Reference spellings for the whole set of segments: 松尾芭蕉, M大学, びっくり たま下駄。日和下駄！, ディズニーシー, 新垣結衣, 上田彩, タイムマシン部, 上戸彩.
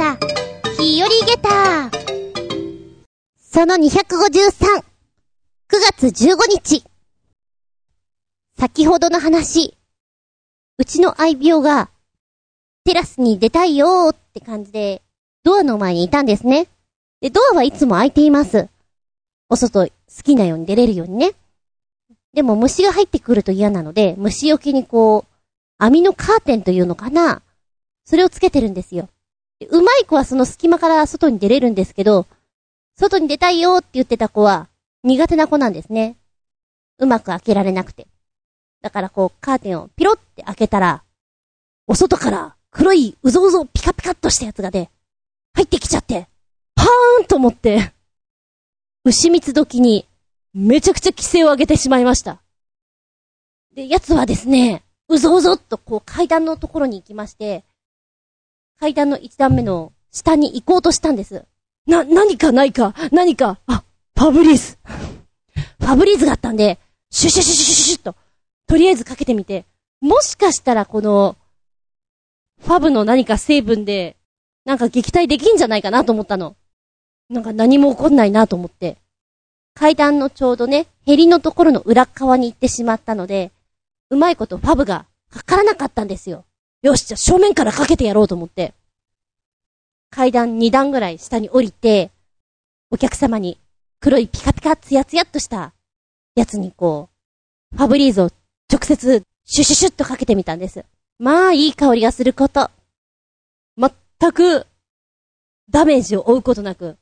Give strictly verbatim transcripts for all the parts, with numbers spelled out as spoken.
だ日和ゲタそのにひゃくごじゅうさん くがつじゅうごにち。先ほどの話、うちの愛猫がテラスに出たいよーって感じでドアの前にいたんですね。で、ドアはいつも開いています。お外好きなように出れるようにね。でも虫が入ってくると嫌なので、虫よけにこう網のカーテンというのかな、それをつけてるんですよ。で、うまい子はその隙間から外に出れるんですけど、外に出たいよって言ってた子は苦手な子なんですね。うまく開けられなくて。だからこうカーテンをピロって開けたら、お外から黒いうぞうぞピカピカっとしたやつがね、入ってきちゃって、パーンと思って、牛蜜時にめちゃくちゃ気勢を上げてしまいました。で、やつはですね、うぞうぞっとこう階段のところに行きまして、階段の一段目の下に行こうとしたんです。な、何かないか、何か、あ、ファブリーズ。ファブリーズがあったんで、シュシュシュシュシュシュッと、とりあえずかけてみて、もしかしたらこの、ファブの何か成分で、なんか撃退できんじゃないかなと思ったの。なんか何も起こんないなと思って。階段のちょうどね、ヘリのところの裏側に行ってしまったので、うまいことファブがかからなかったんですよ。よし、じゃあ正面からかけてやろうと思って。階段に段ぐらい下に降りて、お客様に黒いピカピカツヤツヤっとしたやつにこう、ファブリーズを直接シュシュシュッとかけてみたんです。まあいい香りがすること。全くダメージを負うことなく、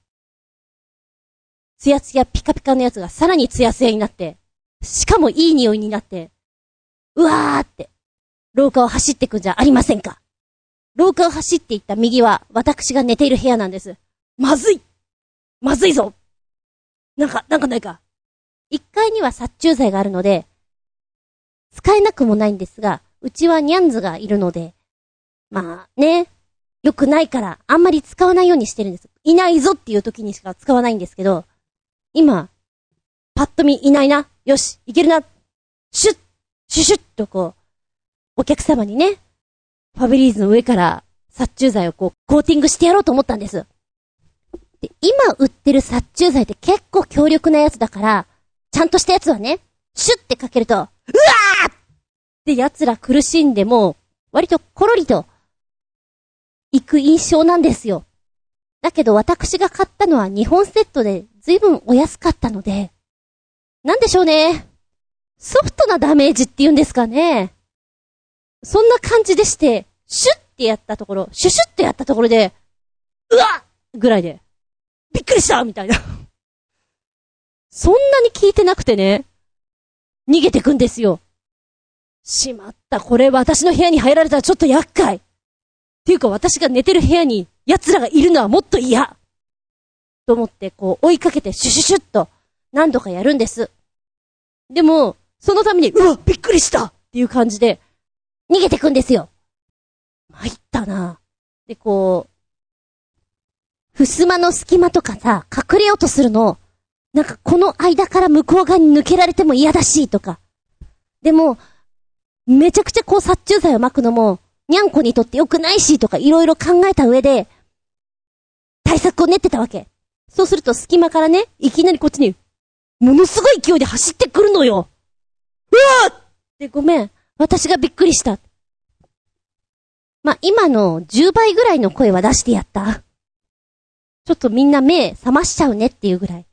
ツヤツヤピカピカのやつがさらにツヤツヤになって、しかもいい匂いになって、うわーって、廊下を走ってくんじゃありませんか。廊下を走っていった右は私が寝ている部屋なんです。まずいまずいぞなんか、なんかないか。いっかいには殺虫剤があるので、使えなくもないんですが、うちはニャンズがいるので、まあね、良くないからあんまり使わないようにしてるんです。いないぞっていう時にしか使わないんですけど、今、パッと見いないな。よし、いけるな。シュッ、シュシュッとこう、お客様にね、ファブリーズの上から殺虫剤をこうコーティングしてやろうと思ったんです。で、今売ってる殺虫剤って結構強力なやつだから、ちゃんとしたやつはね、シュッてかけると、うわーって奴ら苦しんでも、割とコロリと行く印象なんですよ。だけど私が買ったのはにほんセットで随分お安かったので、なんでしょうね。ソフトなダメージって言うんですかね。そんな感じでして、シュッってやったところ、シュシュッってやったところで、うわっぐらいで、びっくりしたみたいな。そんなに効いてなくてね、逃げてくんですよ。しまった、これ私の部屋に入られたらちょっと厄介。っていうか私が寝てる部屋に奴らがいるのはもっと嫌。と思ってこう追いかけてシュシュシュッと何度かやるんです。でも、そのために、うわっびっくりしたっていう感じで、逃げてくんですよ。参ったな。で、こう、襖の隙間とかさ、隠れようとするの、なんかこの間から向こう側に抜けられても嫌だし、とか。でも、めちゃくちゃこう殺虫剤を撒くのも、にゃんこにとって良くないし、とかいろいろ考えた上で、対策を練ってたわけ。そうすると隙間からね、いきなりこっちに、ものすごい勢いで走ってくるのよ。うわーってごめん。私がびっくりした。まあ、今のじゅうばいぐらいの声は出してやった。ちょっとみんな目覚ましちゃうねっていうぐらい。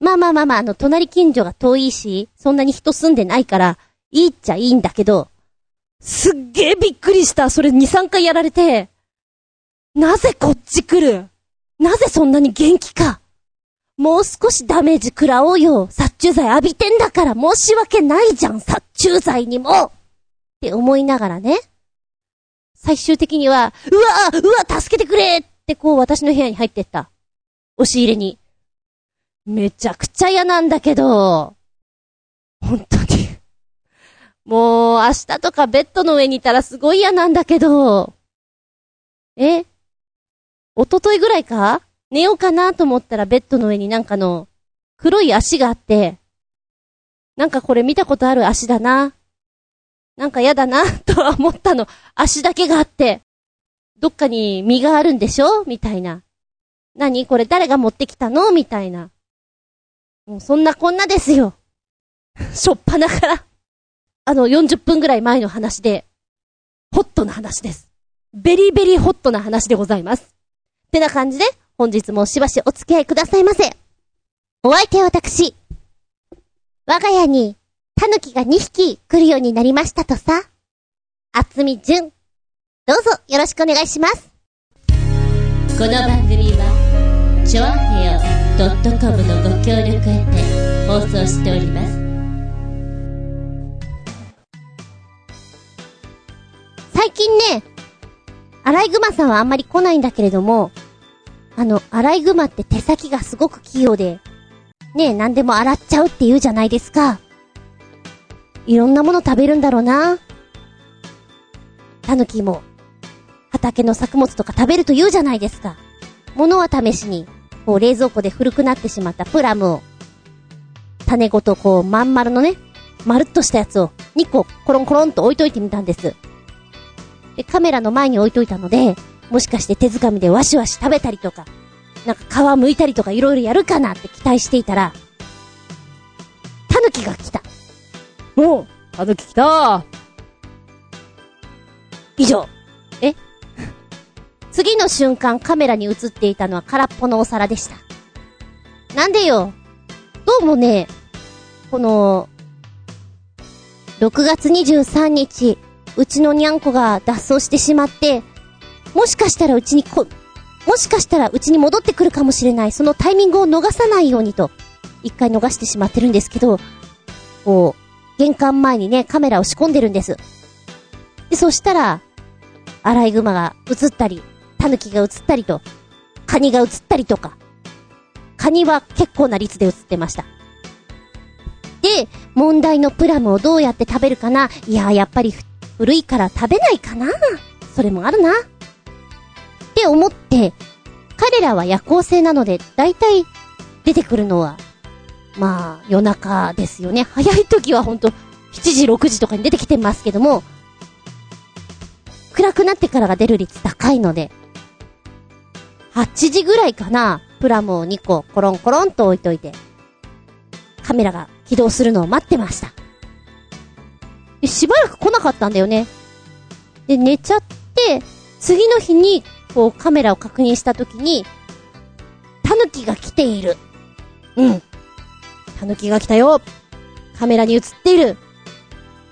まあまあまあまあ、あの、隣近所が遠いし、そんなに人住んでないから、いいっちゃいいんだけど、すっげーびっくりした。それ にさんかいやられて、なぜこっち来る？なぜそんなに元気か。もう少しダメージ食らおうよ。殺虫剤浴びてんだから申し訳ないじゃん、殺虫剤にも。って思いながらね、最終的には、うわーうわ助けてくれってこう私の部屋に入ってった。押し入れに。めちゃくちゃ嫌なんだけど、本当に。もう明日とかベッドの上にいたらすごい嫌なんだけど、え？一昨日ぐらいか？寝ようかなと思ったらベッドの上になんかの黒い足があって、なんかこれ見たことある足だな。なんかやだなとは思ったの。足だけがあって、どっかに実があるんでしょみたいな。何これ誰が持ってきたのみたいな。もうそんなこんなですよ。しょっぱなから。あの、よんじゅっぷんぐらい前の話で、ホットな話です。ベリーベリーホットな話でございます。ってな感じで、本日もしばしお付き合いくださいませ。お相手は私。我が家に、タヌキがにひき来るようになりましたとさ。厚見純。どうぞよろしくお願いします。この番組は、ちょあへよ.com のご協力を得て放送しております。最近ね、アライグマさんはあんまり来ないんだけれども、あの、アライグマって手先がすごく器用で、ねえ、何でも洗っちゃうって言うじゃないですか。いろんなもの食べるんだろうな。タヌキも、畑の作物とか食べると言うじゃないですか。ものは試しに、こう冷蔵庫で古くなってしまったプラムを、種ごとこうまん丸のね、まるっとしたやつをにこコロンコロンと置いといてみたんです。で、カメラの前に置いといたので、もしかして手づかみでワシワシ食べたりとか、なんか皮むいたりとかいろいろやるかなって期待していたら、タヌキが来た。おう、タヌキ来たー。以上。え次の瞬間カメラに映っていたのは空っぽのお皿でした。なんでよ。どうもね、この、ろくがつにじゅうさんにち、うちのにゃんこが脱走してしまって、もしかしたらうちにこ、もしかしたらうちに戻ってくるかもしれない。そのタイミングを逃さないようにと、一回逃してしまってるんですけど、こう、玄関前にね、カメラを仕込んでるんです。で、そしたら、アライグマが映ったり、タヌキが映ったりと、カニが映ったりとか、カニは結構な率で映ってました。で、問題のプラムをどうやって食べるかな。いやー、やっぱり古いから食べないかな。それもあるな。って思って、彼らは夜行性なので、だいたい出てくるのは、まあ、夜中ですよね。早い時はほんと、しちじ、ろくじとかに出てきてますけども、暗くなってからが出る率高いので、はちじぐらいかな、プラモをにこコロンコロンと置いといて、カメラが起動するのを待ってました。で、しばらく来なかったんだよね。で、寝ちゃって、次の日に、こうカメラを確認したときに、タヌキが来ている。うん。タヌキが来たよ。カメラに映っている。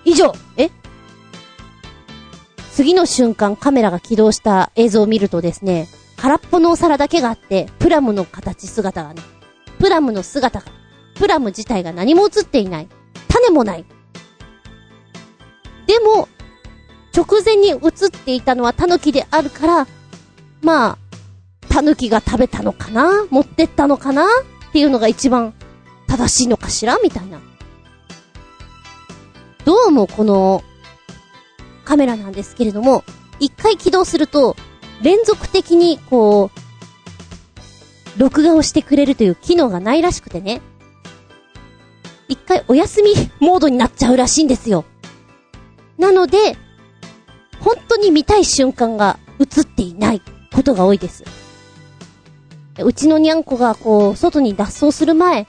以上。え？次の瞬間カメラが起動した映像を見るとですね、空っぽのお皿だけがあって、プラムの形姿がね、プラムの姿が、プラム自体が何も映っていない。種もない。でも、直前に映っていたのはタヌキであるから、まあ、タヌキが食べたのかな？持ってったのかな？っていうのが一番正しいのかしらみたいな。どうもこのカメラなんですけれども、一回起動すると連続的にこう録画をしてくれるという機能がないらしくてね、一回お休みモードになっちゃうらしいんですよ。なので本当に見たい瞬間が映っていないことが多いです。うちのにゃんこがこう外に脱走する前、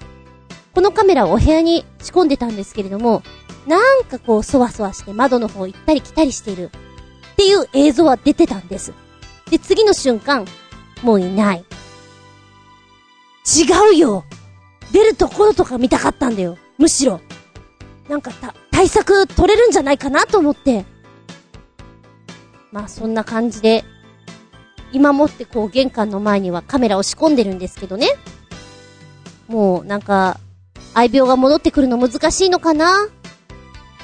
このカメラをお部屋に仕込んでたんですけれども、なんかこうそわそわして窓の方行ったり来たりしているっていう映像は出てたんです。で、次の瞬間もういない。違うよ、出るところとか見たかったんだよ。むしろなんかた対策取れるんじゃないかなと思って、まあそんな感じで今もってこう玄関の前にはカメラを仕込んでるんですけどね、もうなんか愛猫が戻ってくるの難しいのかな、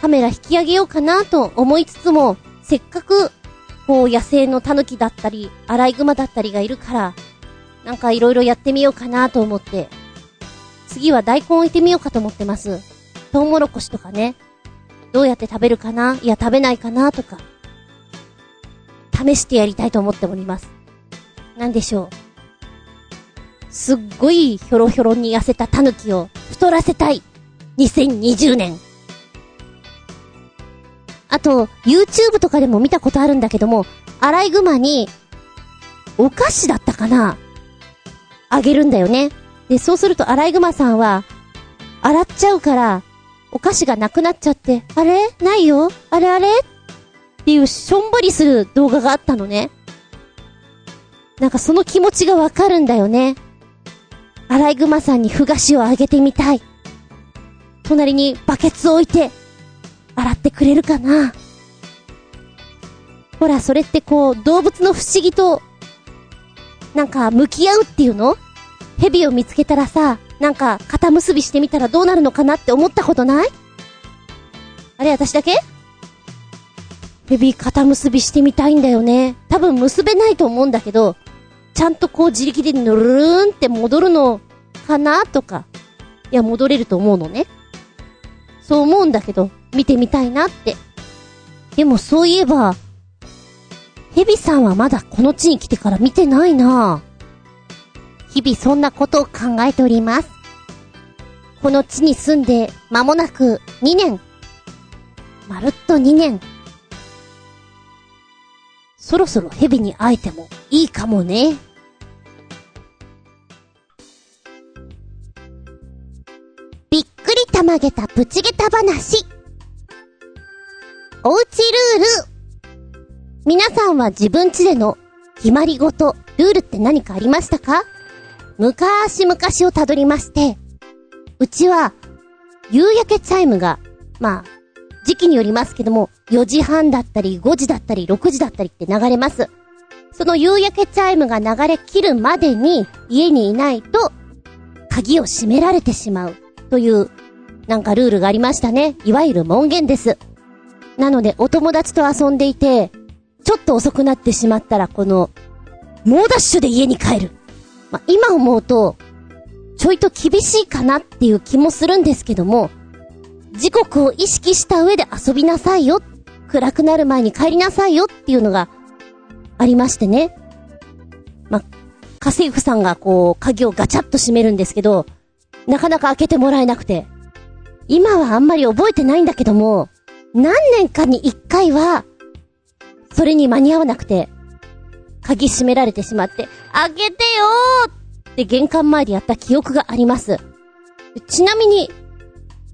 カメラ引き上げようかなと思いつつも、せっかくこう野生のタヌキだったりアライグマだったりがいるから、なんかいろいろやってみようかなと思って、次は大根置いてみようかと思ってます。トウモロコシとかね、どうやって食べるかな、いや食べないかなとか試してやりたいと思っております。なんでしょう、すっごいひょろひょろに痩せたタヌキを太らせたいにせんにじゅうねん。あと YouTube とかでも見たことあるんだけども、アライグマにお菓子だったかな、あげるんだよね。で、そうするとアライグマさんは洗っちゃうからお菓子がなくなっちゃって、あれないよあれあれっていうしょんぼりする動画があったのね。なんかその気持ちがわかるんだよね。アライグマさんにふ菓子をあげてみたい。隣にバケツを置いて洗ってくれるかな。ほら、それってこう動物の不思議となんか向き合うっていうの？蛇を見つけたらさ、なんか肩結びしてみたらどうなるのかなって思ったことない？あれ、私だけ？蛇肩結びしてみたいんだよね。多分結べないと思うんだけど、ちゃんとこう自力でぬるーんって戻るのかなとか。いや、戻れると思うのね。そう思うんだけど、見てみたいなって。でもそういえば、ヘビさんはまだこの地に来てから見てないなぁ。日々そんなことを考えております。この地に住んで間もなくにねん。まるっとにねん。そろそろヘビに会えてもいいかもね。びっくりたまげたぶちげた話。おうちルール。皆さんは自分家での決まりごと、ルールって何かありましたか？昔々をたどりまして、うちは夕焼けチャイムが、まあ、時期によりますけども、よじはんだったりごじだったりろくじだったりって流れます。その夕焼けチャイムが流れ切るまでに家にいないと、鍵を閉められてしまうという、なんかルールがありましたね。いわゆる門限です。なので、お友達と遊んでいて、ちょっと遅くなってしまったらこの猛ダッシュで家に帰る、まあ、今思うとちょいと厳しいかなっていう気もするんですけども、時刻を意識した上で遊びなさいよ、暗くなる前に帰りなさいよっていうのがありましてね。まあ、家政婦さんがこう鍵をガチャッと閉めるんですけど、なかなか開けてもらえなくて、今はあんまり覚えてないんだけども、何年かに一回はそれに間に合わなくて、鍵閉められてしまって、開けてよーって玄関前でやった記憶があります。ちなみに、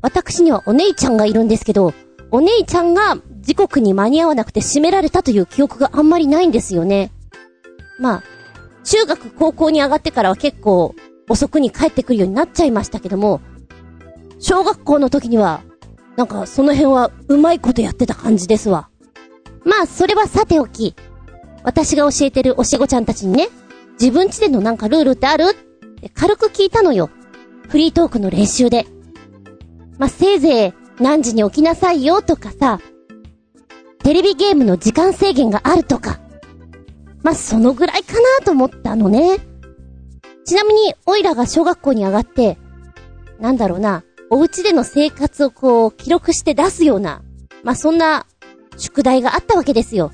私にはお姉ちゃんがいるんですけど、お姉ちゃんが時刻に間に合わなくて閉められたという記憶があんまりないんですよね。まあ、中学高校に上がってからは結構遅くに帰ってくるようになっちゃいましたけども、小学校の時には、なんかその辺はうまいことやってた感じですわ。まあそれはさておき、私が教えてるおしごちゃんたちにね、自分家でのなんかルールってある？って軽く聞いたのよ。フリートークの練習で。まあせいぜい何時に起きなさいよとかさ、テレビゲームの時間制限があるとか、まあそのぐらいかなと思ったのね。ちなみにオイラが小学校に上がって、なんだろうな、お家での生活をこう記録して出すような、まあそんな宿題があったわけですよ。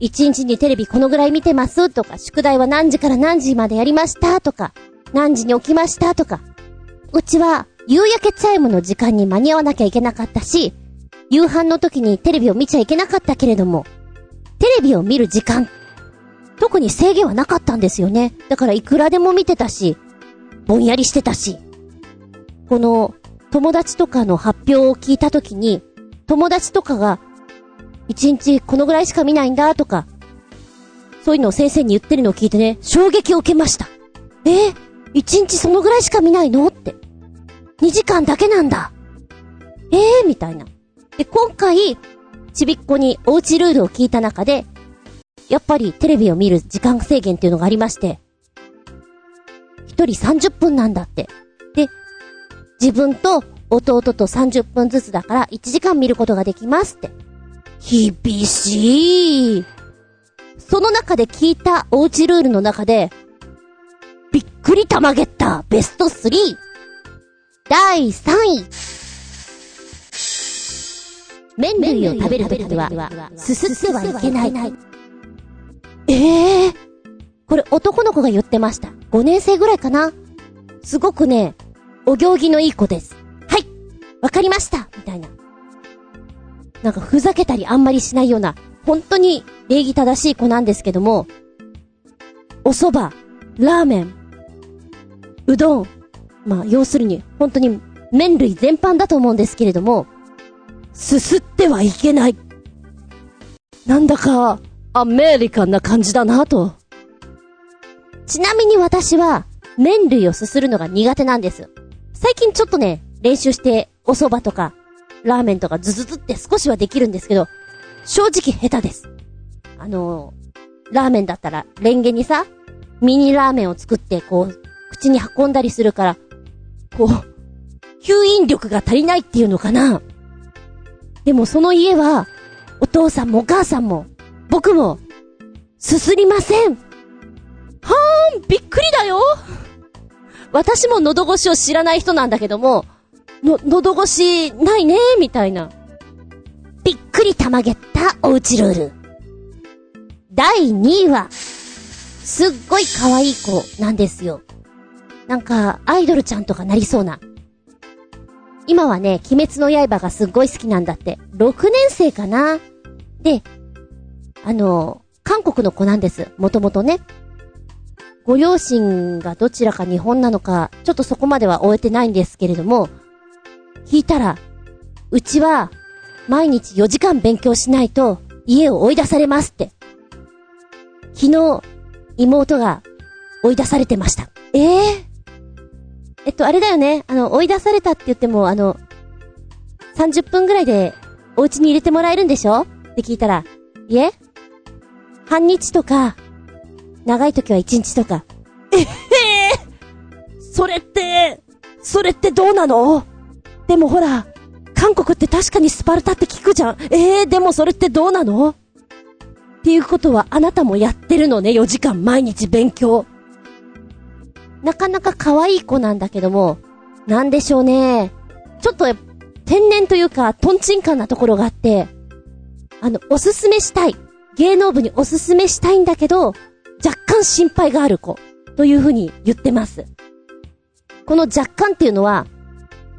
一日にテレビこのぐらい見てますとか、宿題は何時から何時までやりましたとか、何時に起きましたとか。うちは夕焼けチャイムの時間に間に合わなきゃいけなかったし、夕飯の時にテレビを見ちゃいけなかったけれども、テレビを見る時間、特に制限はなかったんですよね。だからいくらでも見てたし、ぼんやりしてたし。この友達とかの発表を聞いた時に、友達とかが一日このぐらいしか見ないんだとか、そういうのを先生に言ってるのを聞いてね、衝撃を受けました。えー、一日そのぐらいしか見ないのって。にじかんだけなんだ。えー、みたいな。で、今回、ちびっこにおうちルールを聞いた中で、やっぱりテレビを見る時間制限っていうのがありまして、一人さんじゅっぷんなんだって。で、自分と弟とさんじゅっぷんずつだからいちじかん見ることができますって。厳しい。その中で聞いたおうちルールの中で、びっくりたまげったベストスリー、だいさんい、麺類を食べるときはすすってはいけない。ええー、これ男の子が言ってました。ごねん生ぐらいかな。すごくね、お行儀のいい子です。はい、わかりましたみたいな、なんかふざけたりあんまりしないような、本当に礼儀正しい子なんですけども、お蕎麦、ラーメン、うどん、まあ要するに本当に麺類全般だと思うんですけれども、すすってはいけない。なんだかアメリカンな感じだなと。ちなみに私は麺類をすするのが苦手なんです。最近ちょっとね、練習してお蕎麦とかラーメンとかズズズって少しはできるんですけど、正直下手です。あのー、ラーメンだったらレンゲにさ、ミニラーメンを作ってこう口に運んだりするから、こう吸引力が足りないっていうのかな。でもその家はお父さんもお母さんも僕もすすりません。はーん、びっくりだよ。私も喉越しを知らない人なんだけども、の、喉越しないねみたいな。びっくりたまげったおうちルール。だいにいは、すっごい可愛い子なんですよ。なんか、アイドルちゃんとかなりそうな。今はね、鬼滅の刃がすっごい好きなんだって。ろくねんせいかな。で、あの、韓国の子なんです。もともとね。ご両親がどちらか日本なのか、ちょっとそこまでは終えてないんですけれども、聞いたら、うちは毎日よじかん勉強しないと家を追い出されますって。昨日、妹が追い出されてました。えー、えっと、あれだよね。あの、追い出されたって言っても、あの、さんじゅっぷんぐらいでお家に入れてもらえるんでしょって聞いたら、いえ、半日とか、長い時はいちにちとか。えへー、それって、それってどうなの？でもほら、韓国って確かにスパルタって聞くじゃん。えー、でもそれってどうなの？っていうことはあなたもやってるのね、よじかん毎日勉強。なかなか可愛い子なんだけども、なんでしょうね。ちょっと天然というか、トンチンカンなところがあって、あの、おすすめしたい。芸能部におすすめしたいんだけど、若干心配がある子というふうに言ってます。この若干っていうのは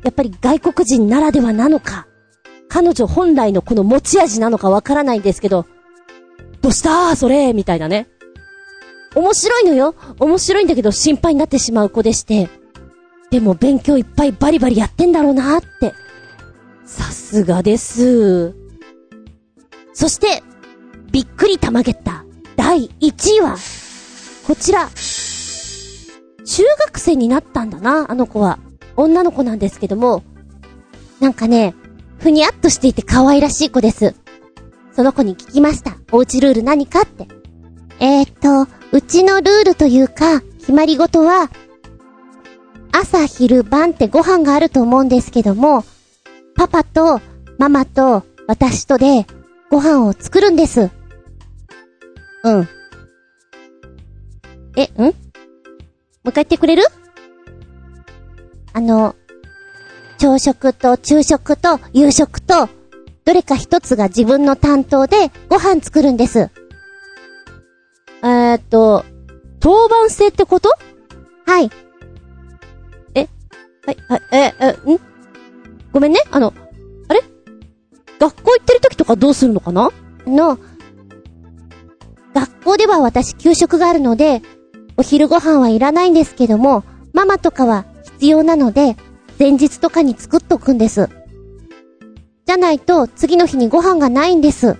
やっぱり外国人ならではなのか、彼女本来のこの持ち味なのかわからないんですけど、どうしたーそれみたいなね。面白いのよ、面白いんだけど心配になってしまう子でして、でも勉強いっぱいバリバリやってんだろうなーって、さすがです。そしてびっくりたまげっただいいちいは、こちら。中学生になったんだな、あの子は。女の子なんですけども、なんかね、ふにゃっとしていて可愛らしい子です。その子に聞きました。おうちルール何かって。えーっと、うちのルールというか、決まり事は、朝昼晩ってご飯があると思うんですけども、パパとママと私とでご飯を作るんです。うん。え、ん？もう一回言ってくれる？あの、朝食と昼食と夕食と、どれか一つが自分の担当でご飯作るんです。えーっと、当番制ってこと？はい。え、はい、はい、え、え、ん？ごめんね、あの、あれ？学校行ってる時とかどうするのかな？の、学校では私給食があるのでお昼ご飯はいらないんですけども、ママとかは必要なので前日とかに作っとくんです。じゃないと次の日にご飯がないんです。ん？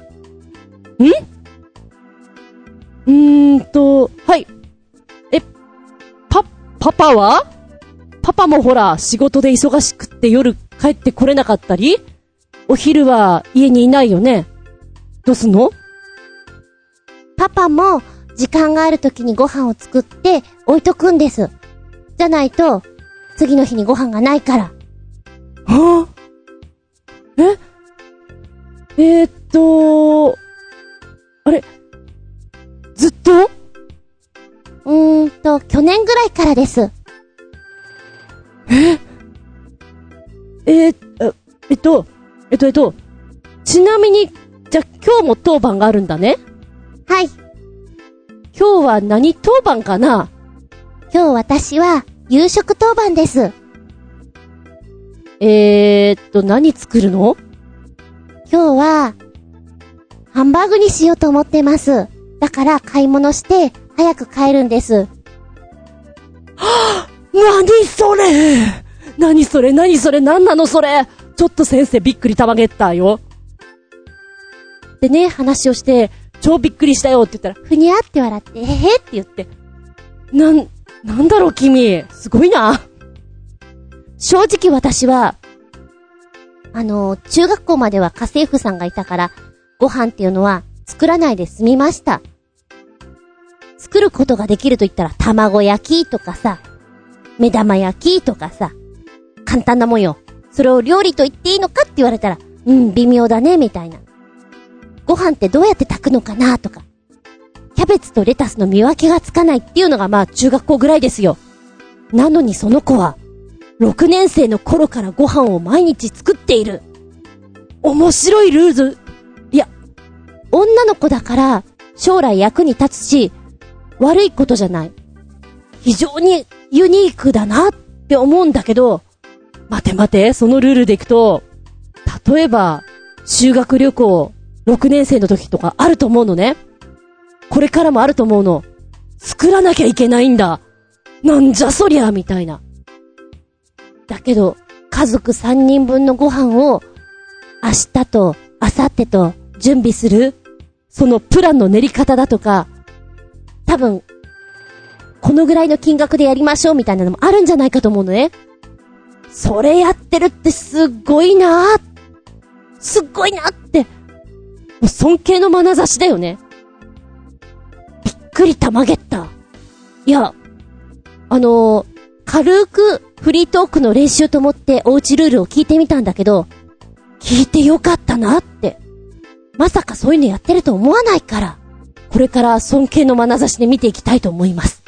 うーんと、はい。え、パ、パパは？パパもほら仕事で忙しくって夜帰ってこれなかったり、お昼は家にいないよね。どうすんの？パパも時間がある時にご飯を作って置いとくんです。じゃないと次の日にご飯がないから。はぁ、あ、ええー、っと、あれずっとうーんと、去年ぐらいからです。ええー、えっと、えっと、えっと、ちなみに、じゃあ今日も当番があるんだね。はい。今日は何当番かな？今日私は夕食当番です。えーっと、何作るの？今日は、ハンバーグにしようと思ってます。だから買い物して早く帰るんです。はぁ、何それ何それ何それ何なのそれ。ちょっと先生びっくりたまげったよ。でね、話をして超びっくりしたよって言ったらふにゃって笑ってへへって言って、なん、なんだろう君すごいな。正直私はあの中学校までは家政婦さんがいたからご飯っていうのは作らないで済みました。作ることができると言ったら卵焼きとかさ、目玉焼きとかさ、簡単なもんよ。それを料理と言っていいのかって言われたらうん微妙だねみたいな。ご飯ってどうやって炊くのかなとか、キャベツとレタスの見分けがつかないっていうのがまあ中学校ぐらいですよ。なのにその子はろくねん生の頃からご飯を毎日作っている。面白いルーズ。いや、女の子だから将来役に立つし悪いことじゃない。非常にユニークだなって思うんだけど、待て待て、そのルールでいくと、例えば修学旅行ろくねん生の時とかあると思うのね。これからもあると思うの。作らなきゃいけないんだ。なんじゃそりゃみたいな。だけど家族さんにんぶんのご飯を明日と明後日と準備するそのプランの練り方だとか、多分このぐらいの金額でやりましょうみたいなのもあるんじゃないかと思うのね。それやってるってすごいなー、すっごいなって、もう尊敬の眼差しだよね。びっくりたまげった。いやあのー、軽くフリートークの練習と思っておうちルールを聞いてみたんだけど、聞いてよかったなって。まさかそういうのやってると思わないから、これから尊敬の眼差しで見ていきたいと思います。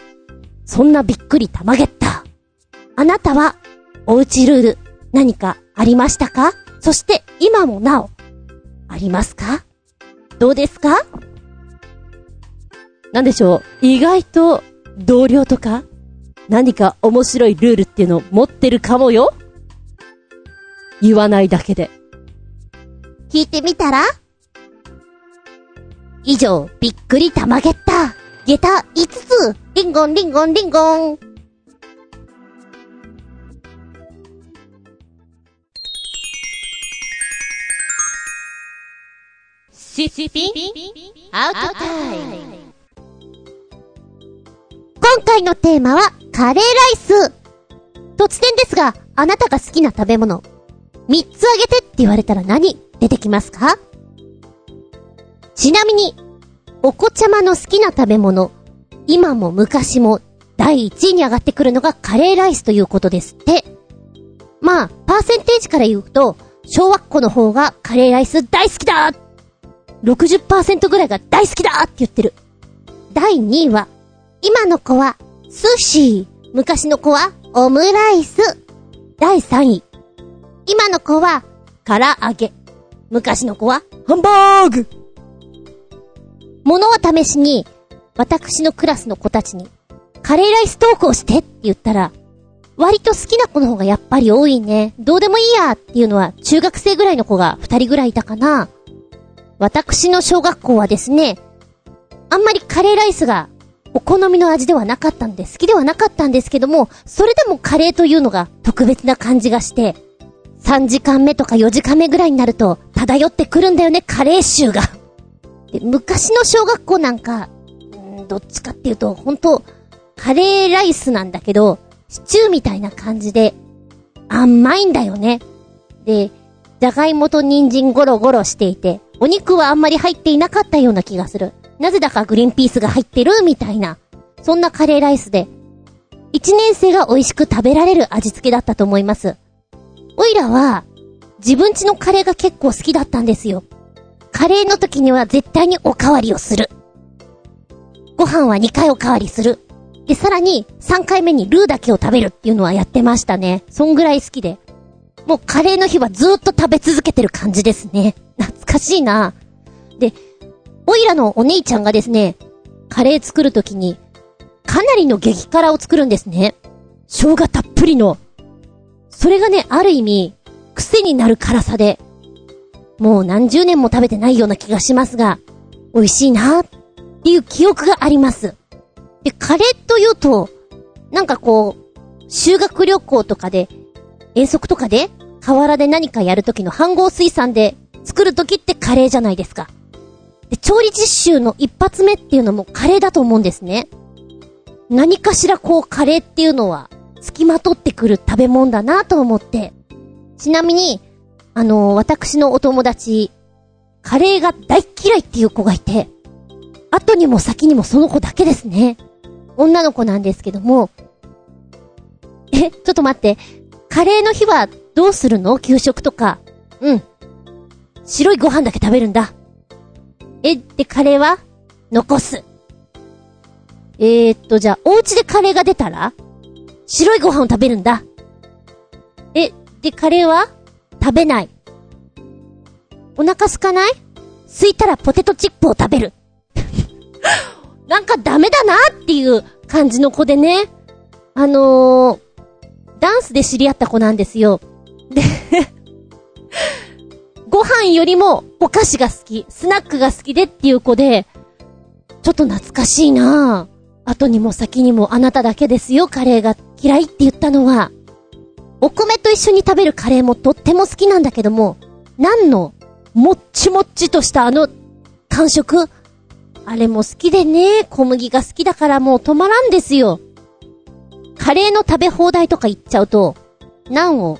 そんなびっくりたまげった。あなたはおうちルール何かありましたか？そして今もなおありますか？どうですか？なんでしょう、意外と同僚とか何か面白いルールっていうのを持ってるかもよ。言わないだけで。聞いてみたら？以上、びっくりたまげった。下駄いつつ、リンゴンリンゴンリンゴン。シシピンアウトタイム。今回のテーマはカレーライス。突然ですが、あなたが好きな食べ物みっつあげてって言われたら何出てきますか？ちなみにお子ちゃまの好きな食べ物、今も昔もだいいちいに上がってくるのがカレーライスということですって。まあパーセンテージから言うと小学校の方がカレーライス大好きだ ろくじゅっパーセント ぐらいが大好きだって言ってる。だいにいは今の子は寿司、昔の子はオムライス。だいさんい、今の子は唐揚げ、昔の子はハンバーグ。物を試しに私のクラスの子たちにカレーライストークをしてって言ったら、割と好きな子の方がやっぱり多いね。どうでもいいやっていうのは中学生ぐらいの子がふたりぐらいいたかな。私の小学校はですね、あんまりカレーライスがお好みの味ではなかったんで好きではなかったんですけども、それでもカレーというのが特別な感じがして、さんじかんめとかよじかんめぐらいになると漂ってくるんだよね、カレー臭が。で昔の小学校なんかんどっちかっていうと本当カレーライスなんだけどシチューみたいな感じで甘いんだよね。でじゃがいもと人参ゴロゴロしていて、お肉はあんまり入っていなかったような気がする。なぜだかグリーンピースが入ってるみたいな、そんなカレーライスでいちねん生が美味しく食べられる味付けだったと思います。おいらは自分家のカレーが結構好きだったんですよ。カレーの時には絶対におかわりをする、ご飯はにかいおかわりする、でさらにさんかいめにルーだけを食べるっていうのはやってましたね。そんぐらい好きで、もうカレーの日はずーっと食べ続けてる感じですね。懐かしいな。でおいらのお姉ちゃんがですね、カレー作るときにかなりの激辛を作るんですね。生姜たっぷりの。それがね、ある意味癖になる辛さで、もう何十年も食べてないような気がしますが美味しいな。っていう記憶があります。で、カレーというと、なんかこう、修学旅行とかで、遠足とかで、河原で何かやるときの飯合水産で作るときってカレーじゃないですか。で、調理実習の一発目っていうのもカレーだと思うんですね。何かしらこうカレーっていうのは付きまとってくる食べ物だなと思って。ちなみに、あのー、私のお友達、カレーが大嫌いっていう子がいて、後にも先にもその子だけですね。女の子なんですけども、え、ちょっと待って、カレーの日はどうするの？給食とか。うん。白いご飯だけ食べるんだ。え、で、カレーは残す。えーっと、じゃあ、お家でカレーが出たら白いご飯を食べるんだ。え、で、カレーは食べない。お腹空かない？空いたらポテトチップを食べる。なんかダメだなっていう感じの子でね。あのー、ダンスで知り合った子なんですよ。でご飯よりもお菓子が好き、スナックが好きでっていう子で、ちょっと懐かしいなぁ。後にも先にもあなただけですよ、カレーが嫌いって言ったのは。お米と一緒に食べるカレーもとっても好きなんだけども、何のもっちもっちとしたあの感触、あれも好きでね、小麦が好きだからもう止まらんですよ。カレーの食べ放題とか言っちゃうと、ナンを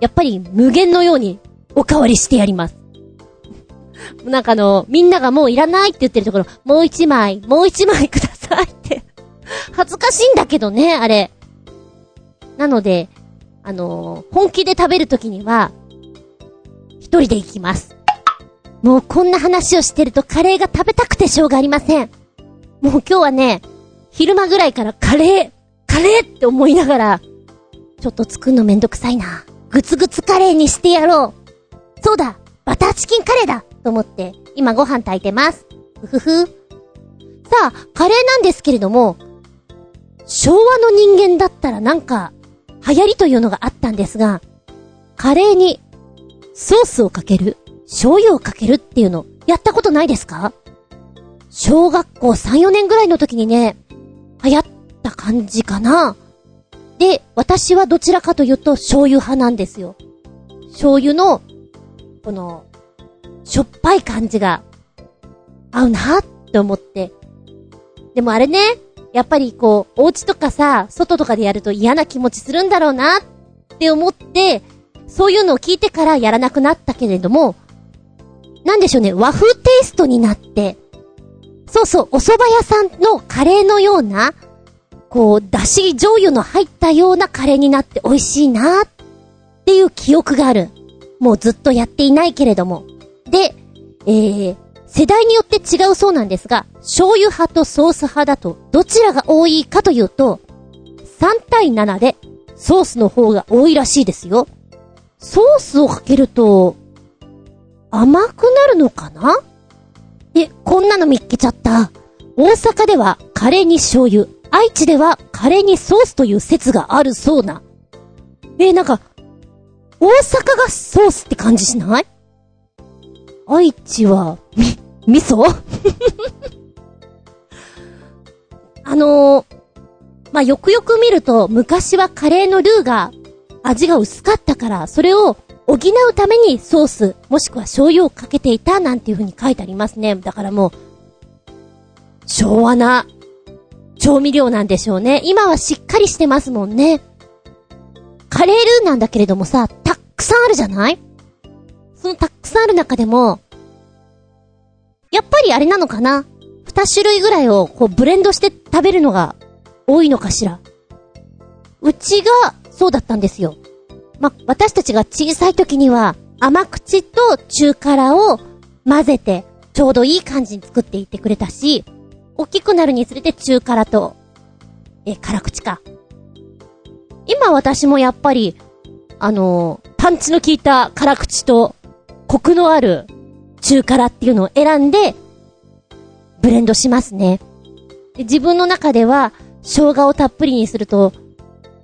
やっぱり無限のようにおかわりしてやります。なんかあのみんながもういらないって言ってるところ、もう一枚もう一枚くださいって恥ずかしいんだけどね、あれ。なのであのー、本気で食べるときには一人で行きます。もうこんな話をしてるとカレーが食べたくてしょうがありません。もう今日はね、昼間ぐらいからカレーカレーって思いながら、ちょっと作るのめんどくさいな、グツグツカレーにしてやろう、そうだ、バターチキンカレーだと思って、今ご飯炊いてます。ふふふ。さあ、カレーなんですけれども、昭和の人間だったらなんか、流行りというのがあったんですが、カレーにソースをかける、醤油をかけるっていうの、やったことないですか？小学校さん、よねんぐらいの時にね、流行った感じかな。で、私はどちらかというと醤油派なんですよ。醤油のこのしょっぱい感じが合うなって思って。でもあれね、やっぱりこうお家とかさ、外とかでやると嫌な気持ちするんだろうなって思って、そういうのを聞いてからやらなくなったけれども、なんでしょうね、和風テイストになって、そうそう、お蕎麦屋さんのカレーのような、こうだし醤油の入ったようなカレーになって美味しいなっていう記憶がある。もうずっとやっていないけれども。で、えー、世代によって違うそうなんですが、醤油派とソース派だとどちらが多いかというと、さんたいななでソースの方が多いらしいですよ。ソースをかけると甘くなるのかな？え、こんなの見っけちゃった。大阪ではカレーに醤油、愛知ではカレーにソースという説があるそうな。えー、なんか、大阪がソースって感じしない？愛知は、み、味噌？あのー、まあ、よくよく見ると、昔はカレーのルーが味が薄かったから、それを補うためにソース、もしくは醤油をかけていたなんていう風に書いてありますね。だからもう、昭和な調味料なんでしょうね。今はしっかりしてますもんね。カレールーなんだけれどもさ、たっくさんあるじゃない？そのたっくさんある中でも、やっぱりあれなのかな、二種類ぐらいをこうブレンドして食べるのが多いのかしら。うちがそうだったんですよ。ま、私たちが小さい時には甘口と中辛を混ぜてちょうどいい感じに作っていってくれたし、大きくなるにつれて中辛と、え、辛口か。今私もやっぱり、あのー、パンチの効いた辛口とコクのある中辛っていうのを選んでブレンドしますね。で、自分の中では生姜をたっぷりにすると、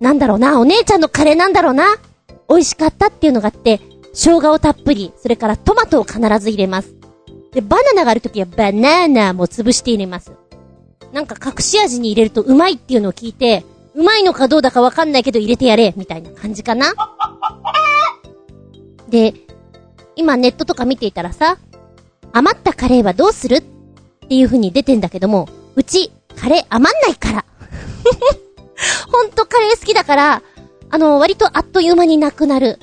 なんだろうな、お姉ちゃんのカレーなんだろうな、美味しかったっていうのがあって、生姜をたっぷり、それからトマトを必ず入れます。で、バナナがあるときはバナナも潰して入れます。なんか隠し味に入れるとうまいっていうのを聞いて、うまいのかどうだかわかんないけど入れてやれみたいな感じかな。で、今ネットとか見ていたらさ、余ったカレーはどうするっていう風に出てんだけども、うちカレー余んないからほんとカレー好きだから、あの割とあっという間になくなる。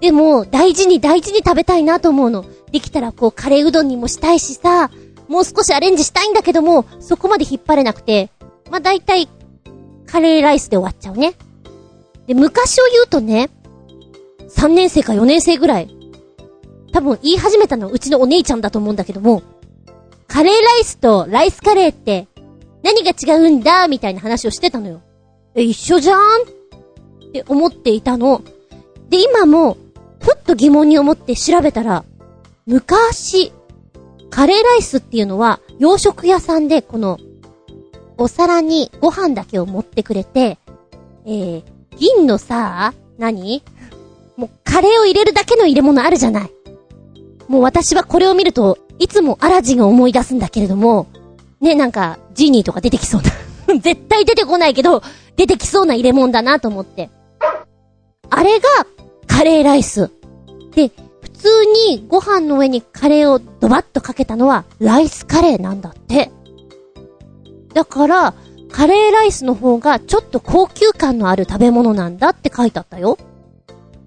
でも大事に大事に食べたいなと思うの。できたらこうカレーうどんにもしたいしさ、もう少しアレンジしたいんだけども、そこまで引っ張れなくて、まあ大体カレーライスで終わっちゃうね。で、昔を言うとね、さんねん生かよねん生ぐらい、多分言い始めたのはうちのお姉ちゃんだと思うんだけども、カレーライスとライスカレーって何が違うんだみたいな話をしてたのよ。え、一緒じゃんって思っていたの。で、今もふっと疑問に思って調べたら、昔カレーライスっていうのは洋食屋さんでこのお皿にご飯だけを持ってくれて、えー、銀のさ、何？もうカレーを入れるだけの入れ物あるじゃない。もう私はこれを見るといつもアラジンを思い出すんだけれども、ね、なんかジーニーとか出てきそうな絶対出てこないけど出てきそうな入れ物だなと思って、あれがカレーライスで、普通にご飯の上にカレーをドバッとかけたのはライスカレーなんだって。だからカレーライスの方がちょっと高級感のある食べ物なんだって書いてあったよ。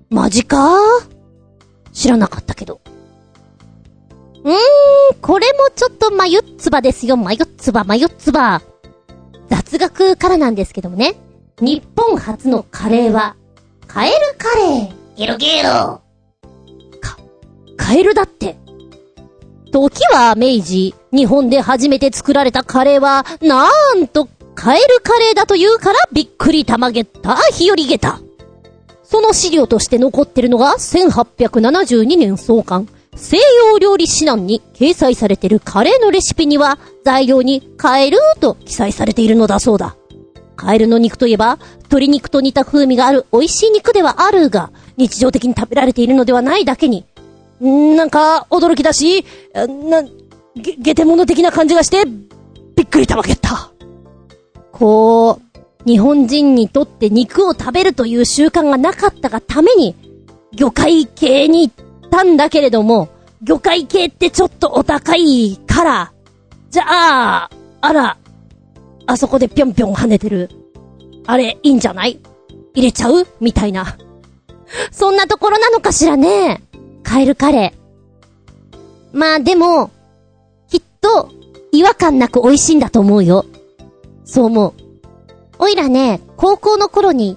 マジかー、知らなかったけど。うーん、これもちょっとまゆっつばですよ。まゆっつば、まゆっつば。雑学からなんですけどもね、日本初のカレーはカエルカレー。ゲロゲロか、カエルだって。時は明治、日本で初めて作られたカレーはなんとカエルカレーだというから、びっくりたまげた、日和げた。その資料として残ってるのがせんはっぴゃくななじゅうにねん創刊、西洋料理指南に掲載されているカレーのレシピには、材料にカエルと記載されているのだそうだ。カエルの肉といえば鶏肉と似た風味がある美味しい肉ではあるが、日常的に食べられているのではないだけに、んなんか驚きだし、なゲゲテモノ的な感じがしてびっくりたまげた。こう、日本人にとって肉を食べるという習慣がなかったがために魚介系にたんだけれども、魚介系ってちょっとお高いから、じゃああらあそこでぴょんぴょん跳ねてるあれいいんじゃない入れちゃうみたいなそんなところなのかしらね、カエルカレー。まあでもきっと違和感なく美味しいんだと思うよ。そう思う。おいらね、高校の頃に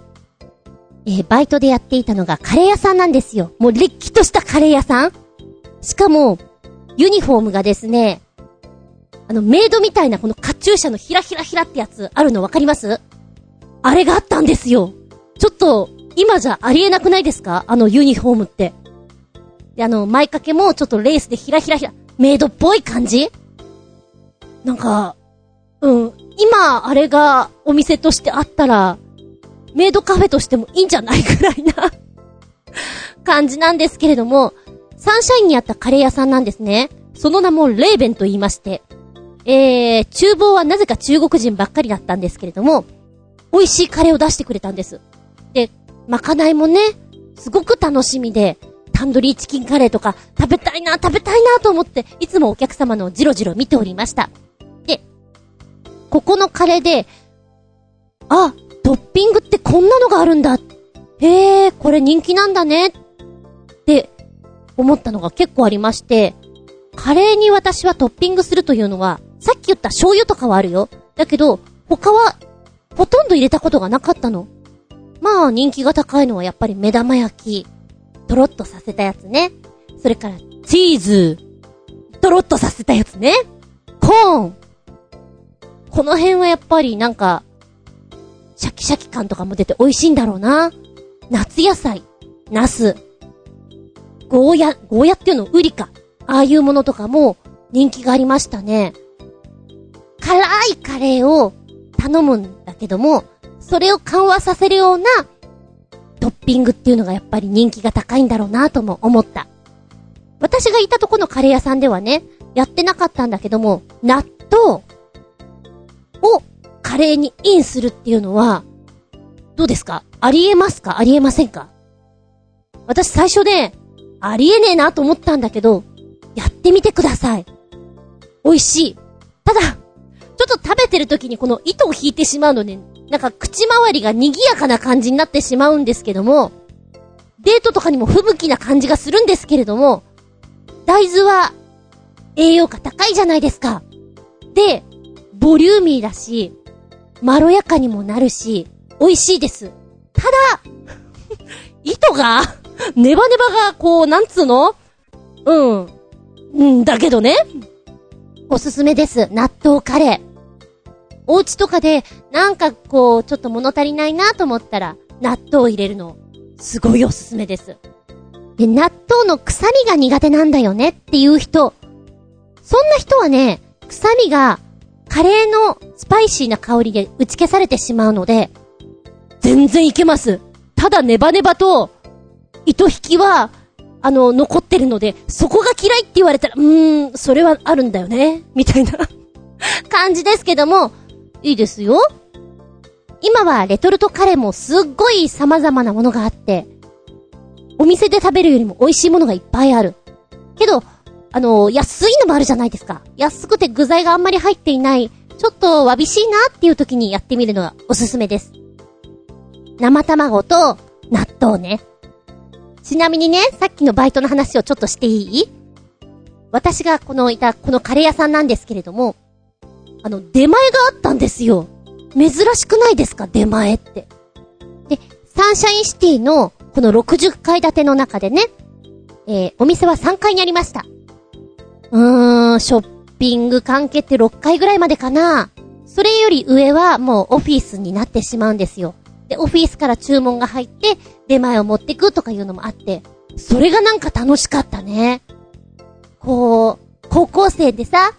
えー、バイトでやっていたのがカレー屋さんなんですよ。もうれっきとしたカレー屋さん。しかもユニフォームがですね、あのメイドみたいなこのカチューシャのひらひらひらってやつあるのわかります？あれがあったんですよ。ちょっと今じゃありえなくないですか、あのユニフォームって。で、あの前掛けもちょっとレースでひらひらひら、メイドっぽい感じ。なんか、うん、今あれがお店としてあったらメイドカフェとしてもいいんじゃないくらいな感じなんですけれども、サンシャインにあったカレー屋さんなんですね。その名もレーベンと言いまして、えー、厨房はなぜか中国人ばっかりだったんですけれども、美味しいカレーを出してくれたんです。で、まかないもね、すごく楽しみで、タンドリーチキンカレーとか食べたいな食べたいなと思って、いつもお客様のジロジロ見ておりました。で、ここのカレーで、あ、トッピングってこんなのがあるんだ、へー、これ人気なんだねって思ったのが結構ありまして、カレーに私はトッピングするというのは、さっき言った醤油とかはあるよ、だけど他はほとんど入れたことがなかったの。まあ人気が高いのはやっぱり目玉焼きとろっとさせたやつね、それからチーズとろっとさせたやつね、コーン、この辺はやっぱりなんかシャキシャキ感とかも出て美味しいんだろうな。夏野菜、ナス、ゴーヤ、ゴーヤっていうのウリか、ああいうものとかも人気がありましたね。辛いカレーを頼むんだけども、それを緩和させるようなトッピングっていうのがやっぱり人気が高いんだろうなとも思った。私がいたとこのカレー屋さんではね、やってなかったんだけども、納豆をカレーにインするっていうのは、どうですか？ありえますか？ありえませんか？私最初で、ありえねえなと思ったんだけど、やってみてください。美味しい。ただ、ちょっと食べてる時にこの糸を引いてしまうので、なんか口周りが賑やかな感じになってしまうんですけども、デートとかにも不向きな感じがするんですけれども、大豆は栄養価高いじゃないですか。で、ボリューミーだし、まろやかにもなるし、美味しいです。ただ、糸が、ネバネバがこう、なんつうの？うん。うんだけどね。おすすめです。納豆カレー。お家とかで、なんかこう、ちょっと物足りないなと思ったら、納豆を入れるの、すごいおすすめです。で、納豆の臭みが苦手なんだよねっていう人、そんな人はね、臭みがカレーのスパイシーな香りで打ち消されてしまうので、全然いけます。ただネバネバと糸引きは、あの、残ってるので、そこが嫌いって言われたら、うーん、それはあるんだよね、みたいな感じですけども、いいですよ。今はレトルトカレーもすっごい様々なものがあって、お店で食べるよりも美味しいものがいっぱいある。けど、あの、安いのもあるじゃないですか。安くて具材があんまり入っていない、ちょっとわびしいなっていう時にやってみるのがおすすめです。生卵と納豆ね。ちなみにね、さっきのバイトの話をちょっとしていい？私がこのいた、このカレー屋さんなんですけれども、あの、出前があったんですよ。珍しくないですか？出前って。で、サンシャインシティのこのろくじゅっかい建ての中でね、えー、お店はさんがいにありました。うーん、ショッピング関係ってろっかいぐらいまでかな。それより上はもうオフィスになってしまうんですよ。で、オフィスから注文が入って、出前を持ってくとかいうのもあって、それがなんか楽しかったね。こう、高校生でさ、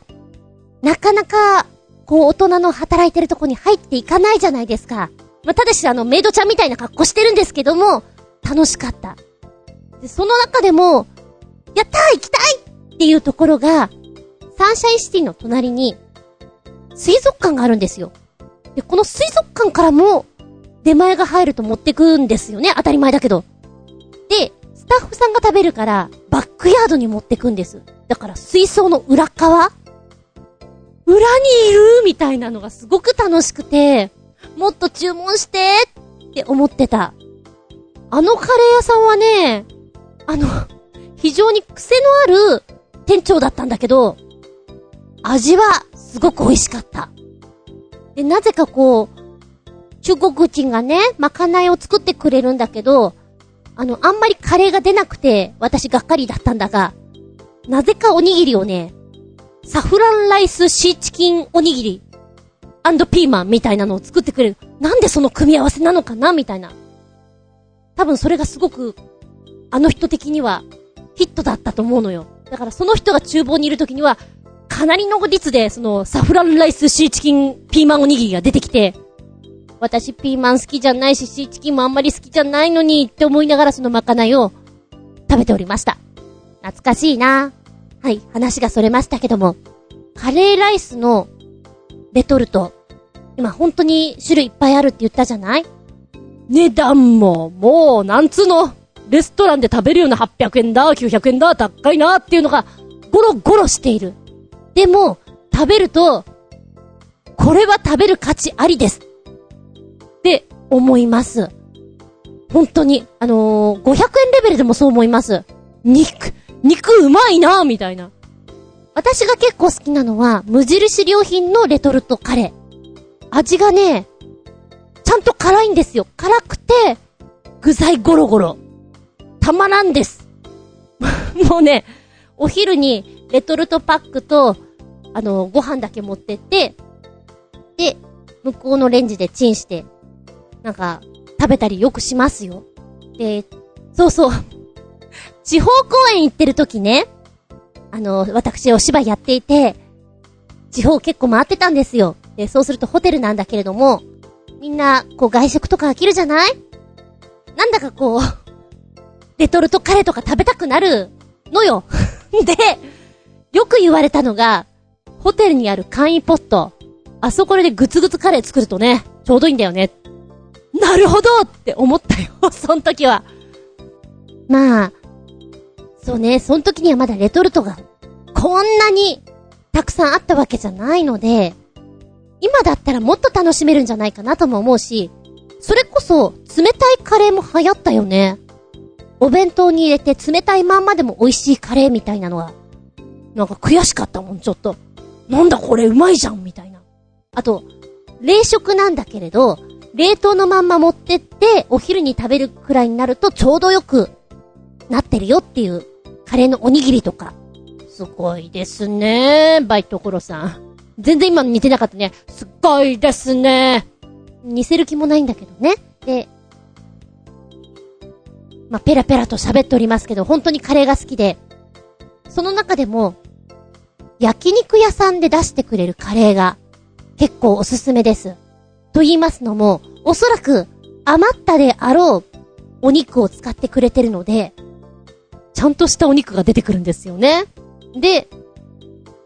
なかなか、こう大人の働いてるとこに入っていかないじゃないですか。まあ、ただしあのメイドちゃんみたいな格好してるんですけども、楽しかった。で、その中でも、やったー行きたいっていうところが、サンシャインシティの隣に、水族館があるんですよ。で、この水族館からも、出前が入ると持ってくんですよね。当たり前だけど。で、スタッフさんが食べるから、バックヤードに持ってくんです。だから水槽の裏側裏にいるみたいなのがすごく楽しくて、もっと注文してって思ってた。あのカレー屋さんはね、あの、非常に癖のある店長だったんだけど、味はすごく美味しかった。で、なぜかこう、中国人がね、まかないを作ってくれるんだけど、あの、あんまりカレーが出なくて、私がっかりだったんだが、なぜかおにぎりをね、サフランライスシーチキンおにぎり&ピーマンみたいなのを作ってくれる。なんでその組み合わせなのかなみたいな。多分それがすごく、あの人的にはヒットだったと思うのよ。だからその人が厨房にいるときには、かなりの率で、その、サフランライスシーチキンピーマンおにぎりが出てきて、私ピーマン好きじゃないし、シーチキンもあんまり好きじゃないのにって思いながらそのまかないを食べておりました。懐かしいな。はい、話がそれましたけども、カレーライスのレトルト、今本当に種類いっぱいあるって言ったじゃない？値段ももうなんつーの、レストランで食べるようなはっぴゃくえんだ、きゅうひゃくえんだ、高いなっていうのがゴロゴロしている。でも食べると、これは食べる価値ありですって思います。本当に、あのー、ごひゃくえんレベルでもそう思います。肉、肉うまいなぁ、みたいな。私が結構好きなのは、無印良品のレトルトカレー。味がね、ちゃんと辛いんですよ。辛くて、具材ゴロゴロ。たまらんです。もうね、お昼にレトルトパックと、あのー、ご飯だけ持ってって、で、向こうのレンジでチンして、なんか、食べたりよくしますよ。で、そうそう。地方公演行ってる時ね、あの、私お芝居やっていて、地方結構回ってたんですよ。で、そうするとホテルなんだけれども、みんな、こう外食とか飽きるじゃない？なんだかこう、レトルトカレーとか食べたくなるのよ。で、よく言われたのが、ホテルにある簡易ポット、あそこでグツグツカレー作るとね、ちょうどいいんだよね。なるほどって思ったよ、その時は。まあ、そうね、その時にはまだレトルトがこんなにたくさんあったわけじゃないので、今だったらもっと楽しめるんじゃないかなとも思うし、それこそ冷たいカレーも流行ったよね。お弁当に入れて冷たいまんまでも美味しいカレーみたいなのは、なんか悔しかったもん、ちょっと。なんだこれうまいじゃんみたいな。あと、冷食なんだけれど、冷凍のまんま持ってってお昼に食べるくらいになるとちょうどよくなってるよっていうカレーのおにぎりとか。すごいですね、バイトコロさん。全然今似てなかったね。すっごいですね。似せる気もないんだけどね。で、まあ、ペラペラと喋っておりますけど、本当にカレーが好きで、その中でも焼肉屋さんで出してくれるカレーが結構おすすめです。と言いますのも、おそらく余ったであろうお肉を使ってくれてるので、ちゃんとしたお肉が出てくるんですよね。で、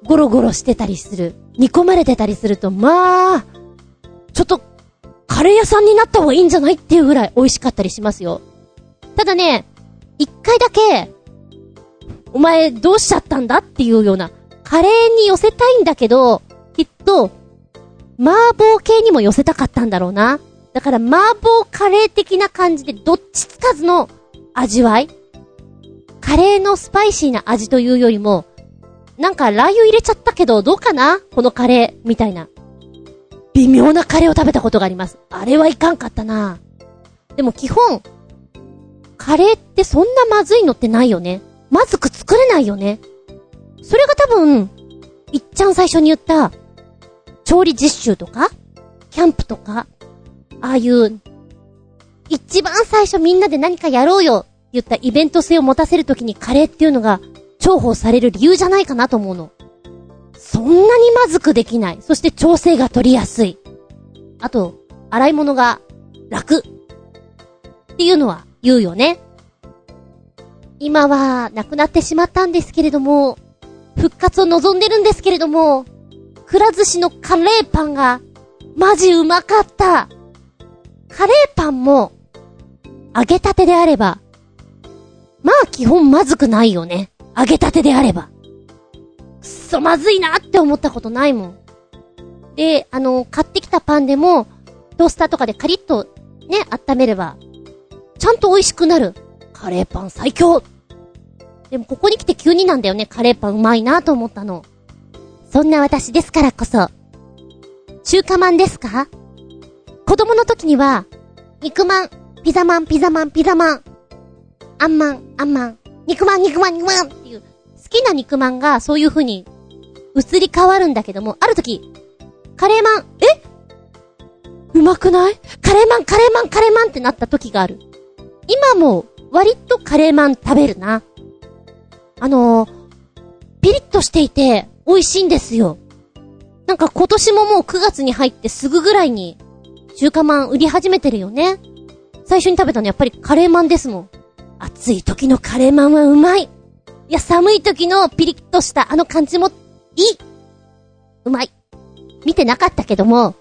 ゴロゴロしてたりする、煮込まれてたりすると、まあちょっとカレー屋さんになった方がいいんじゃないっていうぐらい美味しかったりしますよ。ただね、一回だけお前どうしちゃったんだっていうような、カレーに寄せたいんだけど、きっと麻婆系にも寄せたかったんだろうな。だから麻婆カレー的な感じで、どっちつかずの味わい、カレーのスパイシーな味というよりも、なんかラー油入れちゃったけどどうかなこのカレーみたいな微妙なカレーを食べたことがあります。あれはいかんかったな。でも基本カレーってそんなまずいのってないよね。まずく作れないよね。それが多分いっちゃん最初に言った調理実習とかキャンプとか、ああいう一番最初みんなで何かやろうよって言ったイベント性を持たせるときにカレーっていうのが重宝される理由じゃないかなと思うの。そんなにまずくできない。そして調整が取りやすい。あと洗い物が楽っていうのは言うよね。今はなくなってしまったんですけれども、復活を望んでるんですけれども、くら寿司のカレーパンがマジうまかった。カレーパンも揚げたてであればまあ基本まずくないよね。揚げたてであればくそまずいなって思ったことないもん。で、あの買ってきたパンでもトースターとかでカリッとね温めればちゃんと美味しくなる。カレーパン最強。でもここに来て急になんだよね、カレーパンうまいなと思ったの。そんな私ですからこそ、中華まんですか？子供の時には肉まん、ピザまん、ピザまん、ピザまん、あんまん、あんまん、肉まん、肉まん、肉まんっていう、好きな肉まんがそういう風に移り変わるんだけども、ある時、カレーまん、え？うまくない？カレーまん、カレーまん、カレーまんってなった時がある。今も割とカレーまん食べるな。あのー、ピリッとしていて美味しいんですよ。なんか今年ももうくがつに入ってすぐぐらいに中華まん売り始めてるよね。最初に食べたのやっぱりカレーまんですもん。暑い時のカレーまんはうまい。いや、寒い時のピリッとしたあの感じもいい。うまい。見てなかったけども、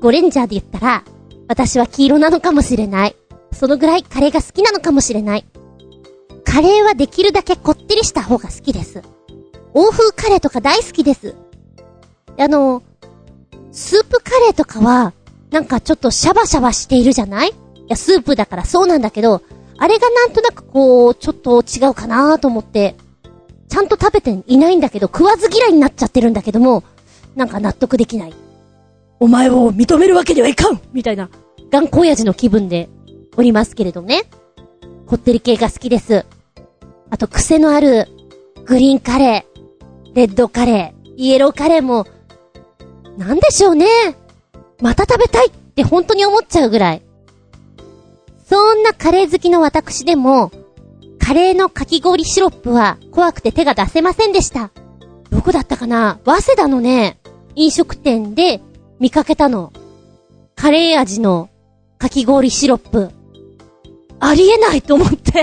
ゴレンジャーで言ったら私は黄色なのかもしれない。そのぐらいカレーが好きなのかもしれない。カレーはできるだけこってりした方が好きです。欧風カレーとか大好きです。あのスープカレーとかはなんかちょっとシャバシャバしているじゃない？いや、スープだからそうなんだけど、あれがなんとなくこうちょっと違うかなと思ってちゃんと食べていないんだけど、食わず嫌いになっちゃってるんだけども、なんか納得できない。お前を認めるわけにはいかんみたいな頑固親父の気分でおりますけれどね。こってり系が好きです。あと癖のあるグリーンカレー、レッドカレー、イエローカレーもなんでしょうね、また食べたいって本当に思っちゃうぐらい。そんなカレー好きの私でも、カレーのかき氷シロップは怖くて手が出せませんでした。どこだったかな？早稲田のね、飲食店で見かけたの。カレー味のかき氷シロップ。ありえないと思って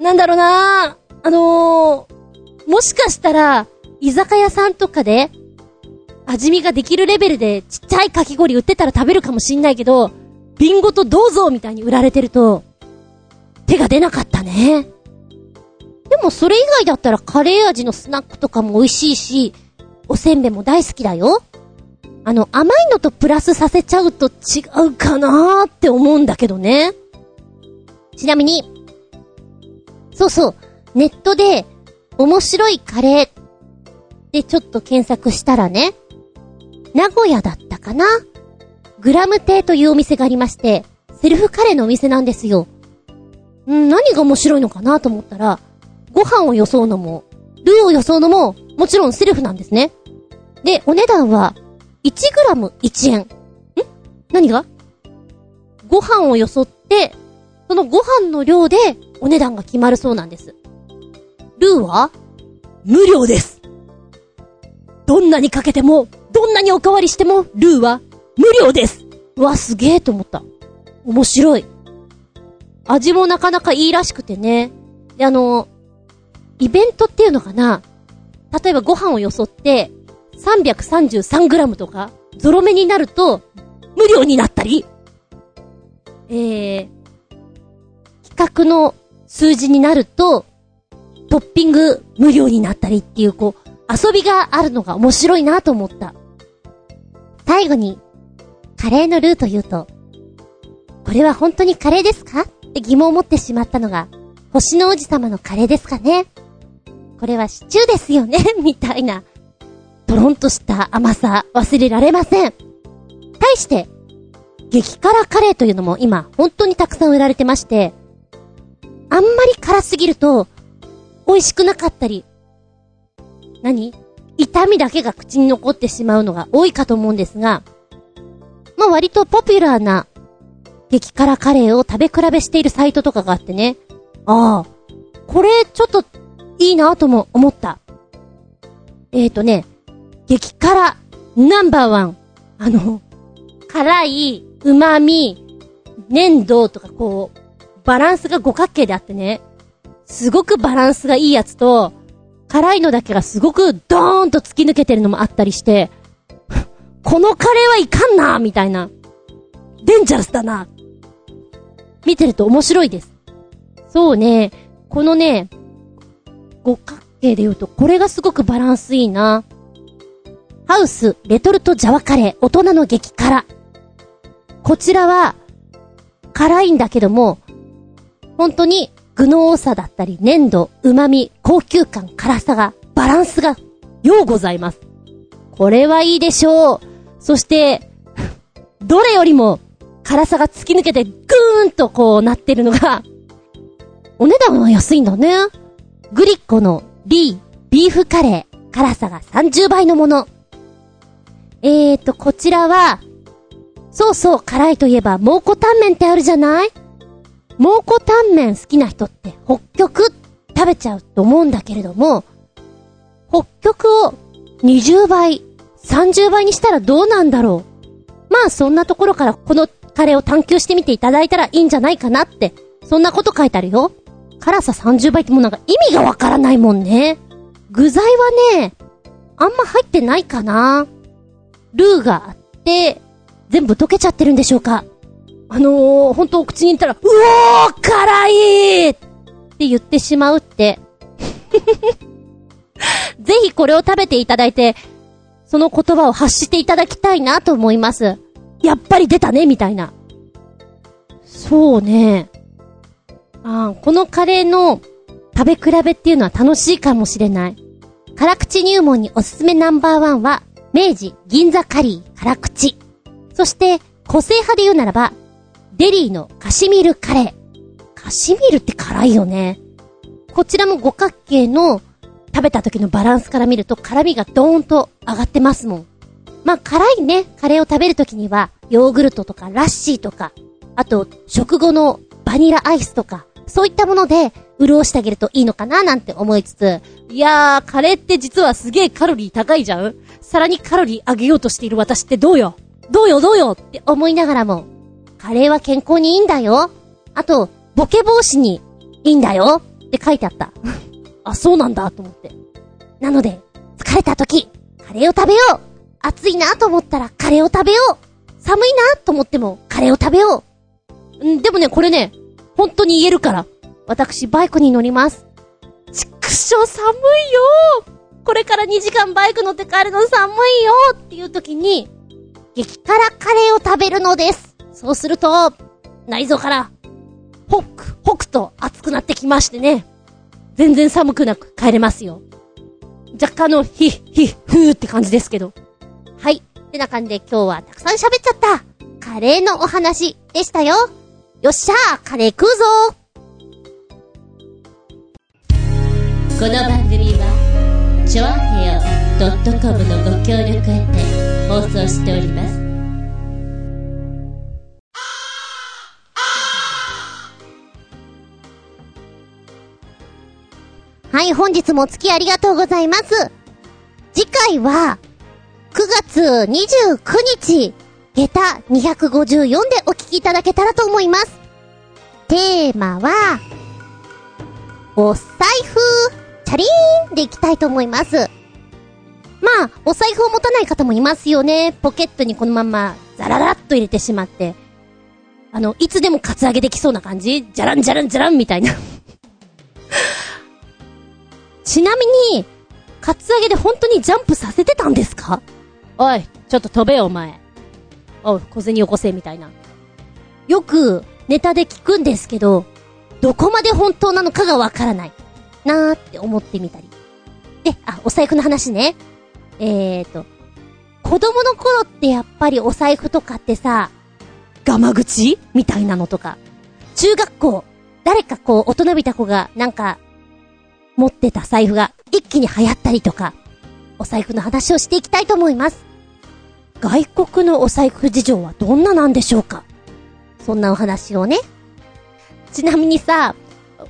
なんだろうなー、あのー、もしかしたら、居酒屋さんとかで、味見ができるレベルでちっちゃいかき氷売ってたら食べるかもしんないけど、ビンゴとどうぞみたいに売られてると、手が出なかったね。でもそれ以外だったらカレー味のスナックとかも美味しいし、おせんべいも大好きだよ。あの、甘いのとプラスさせちゃうと違うかなーって思うんだけどね。ちなみに、そうそう、ネットで面白いカレーでちょっと検索したらね、名古屋だったかな、グラム亭というお店がありまして、セルフカレーのお店なんですよ。ん、何が面白いのかなと思ったら、ご飯をよそうのもルーをよそうのももちろんセルフなんですね。で、お値段はいちグラムいちえん。ん？何が？ご飯をよそってそのご飯の量でお値段が決まるそうなんです。ルーは無料です。どんなにかけてもどんなにおかわりしてもルーは無料です。うわ、すげえと思った。面白い。味もなかなかいいらしくてね。で、あのイベントっていうのかな、例えばご飯をよそってさんびゃくさんじゅうさんグラムとかゾロ目になると無料になったり、えー、企画の数字になるとトッピング無料になったりっていう、こう遊びがあるのが面白いなと思った。最後にカレーのルーというと、これは本当にカレーですかって疑問を持ってしまったのが、星の王子様のカレーですかね、これはシチューですよねみたいな、とろんとした甘さ忘れられません。対して激辛カレーというのも今本当にたくさん売られてまして、あんまり辛すぎると美味しくなかったり、何？痛みだけが口に残ってしまうのが多いかと思うんですが、まあ割とポピュラーな激辛カレーを食べ比べしているサイトとかがあってね、ああ、これちょっといいなとも思った。えーとね、激辛ナンバーワン、あの辛い、旨味、粘度とか、こうバランスが五角形であってね、すごくバランスがいいやつと、辛いのだけがすごくドーンと突き抜けてるのもあったりしてこのカレーはいかんなみたいな、デンジャラスだな、見てると面白いです。そうね、このね五角形で言うとこれがすごくバランスいいな。ハウスレトルトジャワカレー大人の激辛、こちらは辛いんだけども本当に具の多さだったり粘度、旨味、高級感、辛さがバランスがようございます。これはいいでしょう。そしてどれよりも辛さが突き抜けてグーンとこうなってるのが、お値段は安いんだね。グリッコのリービーフカレー、辛さがさんじゅうばいのもの。えーとこちらは、そうそう、辛いといえば蒙古タンメンってあるじゃない？蒙古タンメン好きな人って北極食べちゃうと思うんだけれども、北極をにじゅうばいさんじゅうばいにしたらどうなんだろう。まあそんなところからこのカレーを探求してみていただいたらいいんじゃないかなって、そんなこと書いてあるよ。辛ささんじゅうばいってもうなんか意味がわからないもんね。具材はねあんま入ってないかな。ルーがあって全部溶けちゃってるんでしょうか。あのー、本当お口に入れたらうおー辛いって言ってしまうってぜひこれを食べていただいてその言葉を発していただきたいなと思います。やっぱり出たねみたいな。そうね、あ、このカレーの食べ比べっていうのは楽しいかもしれない。辛口入門におすすめナンバーワンは明治銀座カリー辛口、そして個性派で言うならばデリーのカシミールカレー。カシミールって辛いよね。こちらも五角形の食べた時のバランスから見ると辛みがドーンと上がってますもん。まあ辛いね、カレーを食べる時にはヨーグルトとかラッシーとか、あと食後のバニラアイスとか、そういったもので潤してあげるといいのかななんて思いつつ、いやーカレーって実はすげーカロリー高いじゃん。さらにカロリー上げようとしている私ってどうよどうよどうよって思いながらも、カレーは健康にいいんだよ、あとボケ防止にいいんだよっって書いてあった。あ、そうなんだと思って。なので、疲れた時、カレーを食べよう。暑いなと思ったらカレーを食べよう。寒いなと思ってもカレーを食べよう。んでもね、これね、本当に言えるから。私、バイクに乗ります。ちくしょう、寒いよ。これからにじかんバイク乗って帰るの寒いよっていう時に、激辛カレーを食べるのです。そうすると、内臓から、ほく、ほくと熱くなってきましてね。全然寒くなく帰れますよ。若干のひ、ひ、ふーって感じですけど。はい。ってな感じで今日はたくさん喋っちゃった。カレーのお話でしたよ。よっしゃー、カレー食うぞー。この番組は、ちょあへよ .com のご協力を得て放送しております。はい、本日もお付き合いありがとうございます。次回は、くがつにじゅうくにち、下駄にひゃくごじゅうよんでお聞きいただけたらと思います。テーマは、お財布、チャリーンでいきたいと思います。まあ、お財布を持たない方もいますよね。ポケットにこのまま、ザララっと入れてしまって、あの、いつでもカツアゲできそうな感じ、ジャランジャランジャランみたいな。ちなみに、カツアゲで本当にジャンプさせてたんですか？おい、ちょっと飛べよお前。おい、小銭よこせみたいな。よくネタで聞くんですけど、どこまで本当なのかがわからないなーって思ってみたり。で、あ、お財布の話ね。えーと、子供の頃ってやっぱりお財布とかってさ、ガマ口みたいなのとか。中学校、誰かこう大人びた子がなんか、持ってた財布が一気に流行ったりとか、お財布の話をしていきたいと思います。外国のお財布事情はどんななんでしょうか？そんなお話をね。ちなみにさ、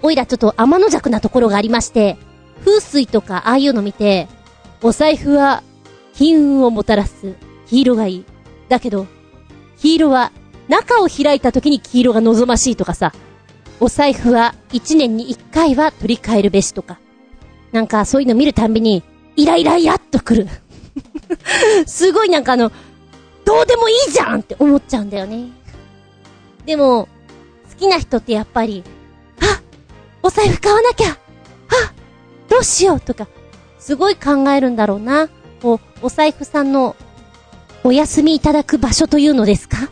おいらちょっと天の弱なところがありまして、風水とかああいうの見て、お財布は金運をもたらす黄色がいい。だけど、黄色は中を開いた時に黄色が望ましいとかさ、お財布は一年に一回は取り替えるべしとか。なんかそういうの見るたんびに、イライライラっとくる。すごいなんかあの、どうでもいいじゃんって思っちゃうんだよね。でも、好きな人ってやっぱり、あ、お財布買わなきゃ、あ、どうしようとか、すごい考えるんだろうな。お、お財布さんのお休みいただく場所というのですか？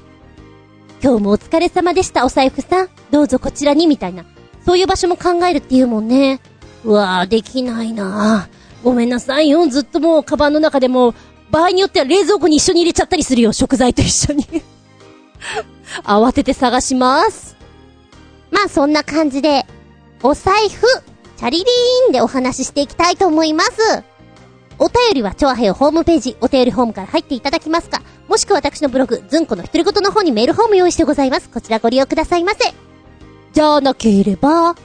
今日もお疲れ様でしたお財布さん、どうぞこちらにみたいな、そういう場所も考えるっていうもんね。うわー、できないなー、ごめんなさいよ。ずっともうカバンの中でも場合によっては冷蔵庫に一緒に入れちゃったりするよ、食材と一緒に。慌てて探します。まあそんな感じでお財布チャリリーンでお話ししていきたいと思います。お便りはチョアヘヨホームページお便りホームから入っていただきますか、もしくは私のブログ、ずんこのひとりごとの方にメールフォーム用意してございます。こちらご利用くださいませ。じゃなければ、直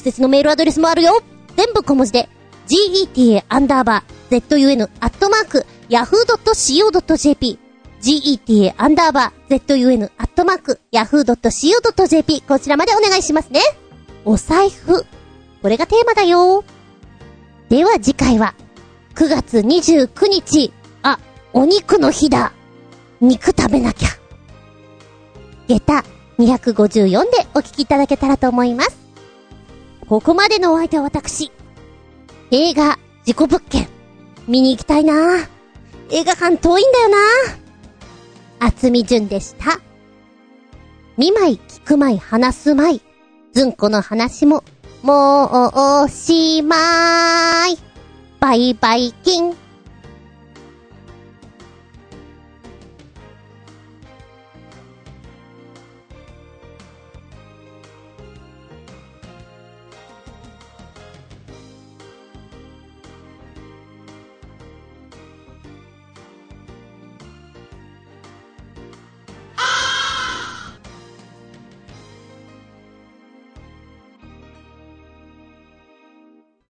接のメールアドレスもあるよ。全部小文字で、ジーイーティーエーアンダーバーゼットユーエヌアットマークヤフードットシーオードットジェーピー ジーイーティーエーアンダーバーゼットユーエヌアットマークヤフードットシーオードットジェーピー こちらまでお願いしますね。お財布。これがテーマだよ。では次回は、くがつにじゅうくにち、あ、お肉の日だ。肉食べなきゃ。下駄にひゃくごじゅうよんでお聞きいただけたらと思います。ここまでのお相手は私、映画事故物件見に行きたいな、映画館遠いんだよな、厚見純でした。見まい聞くまい話すまい、ずんこの話ももうおしまい、バイバイキン。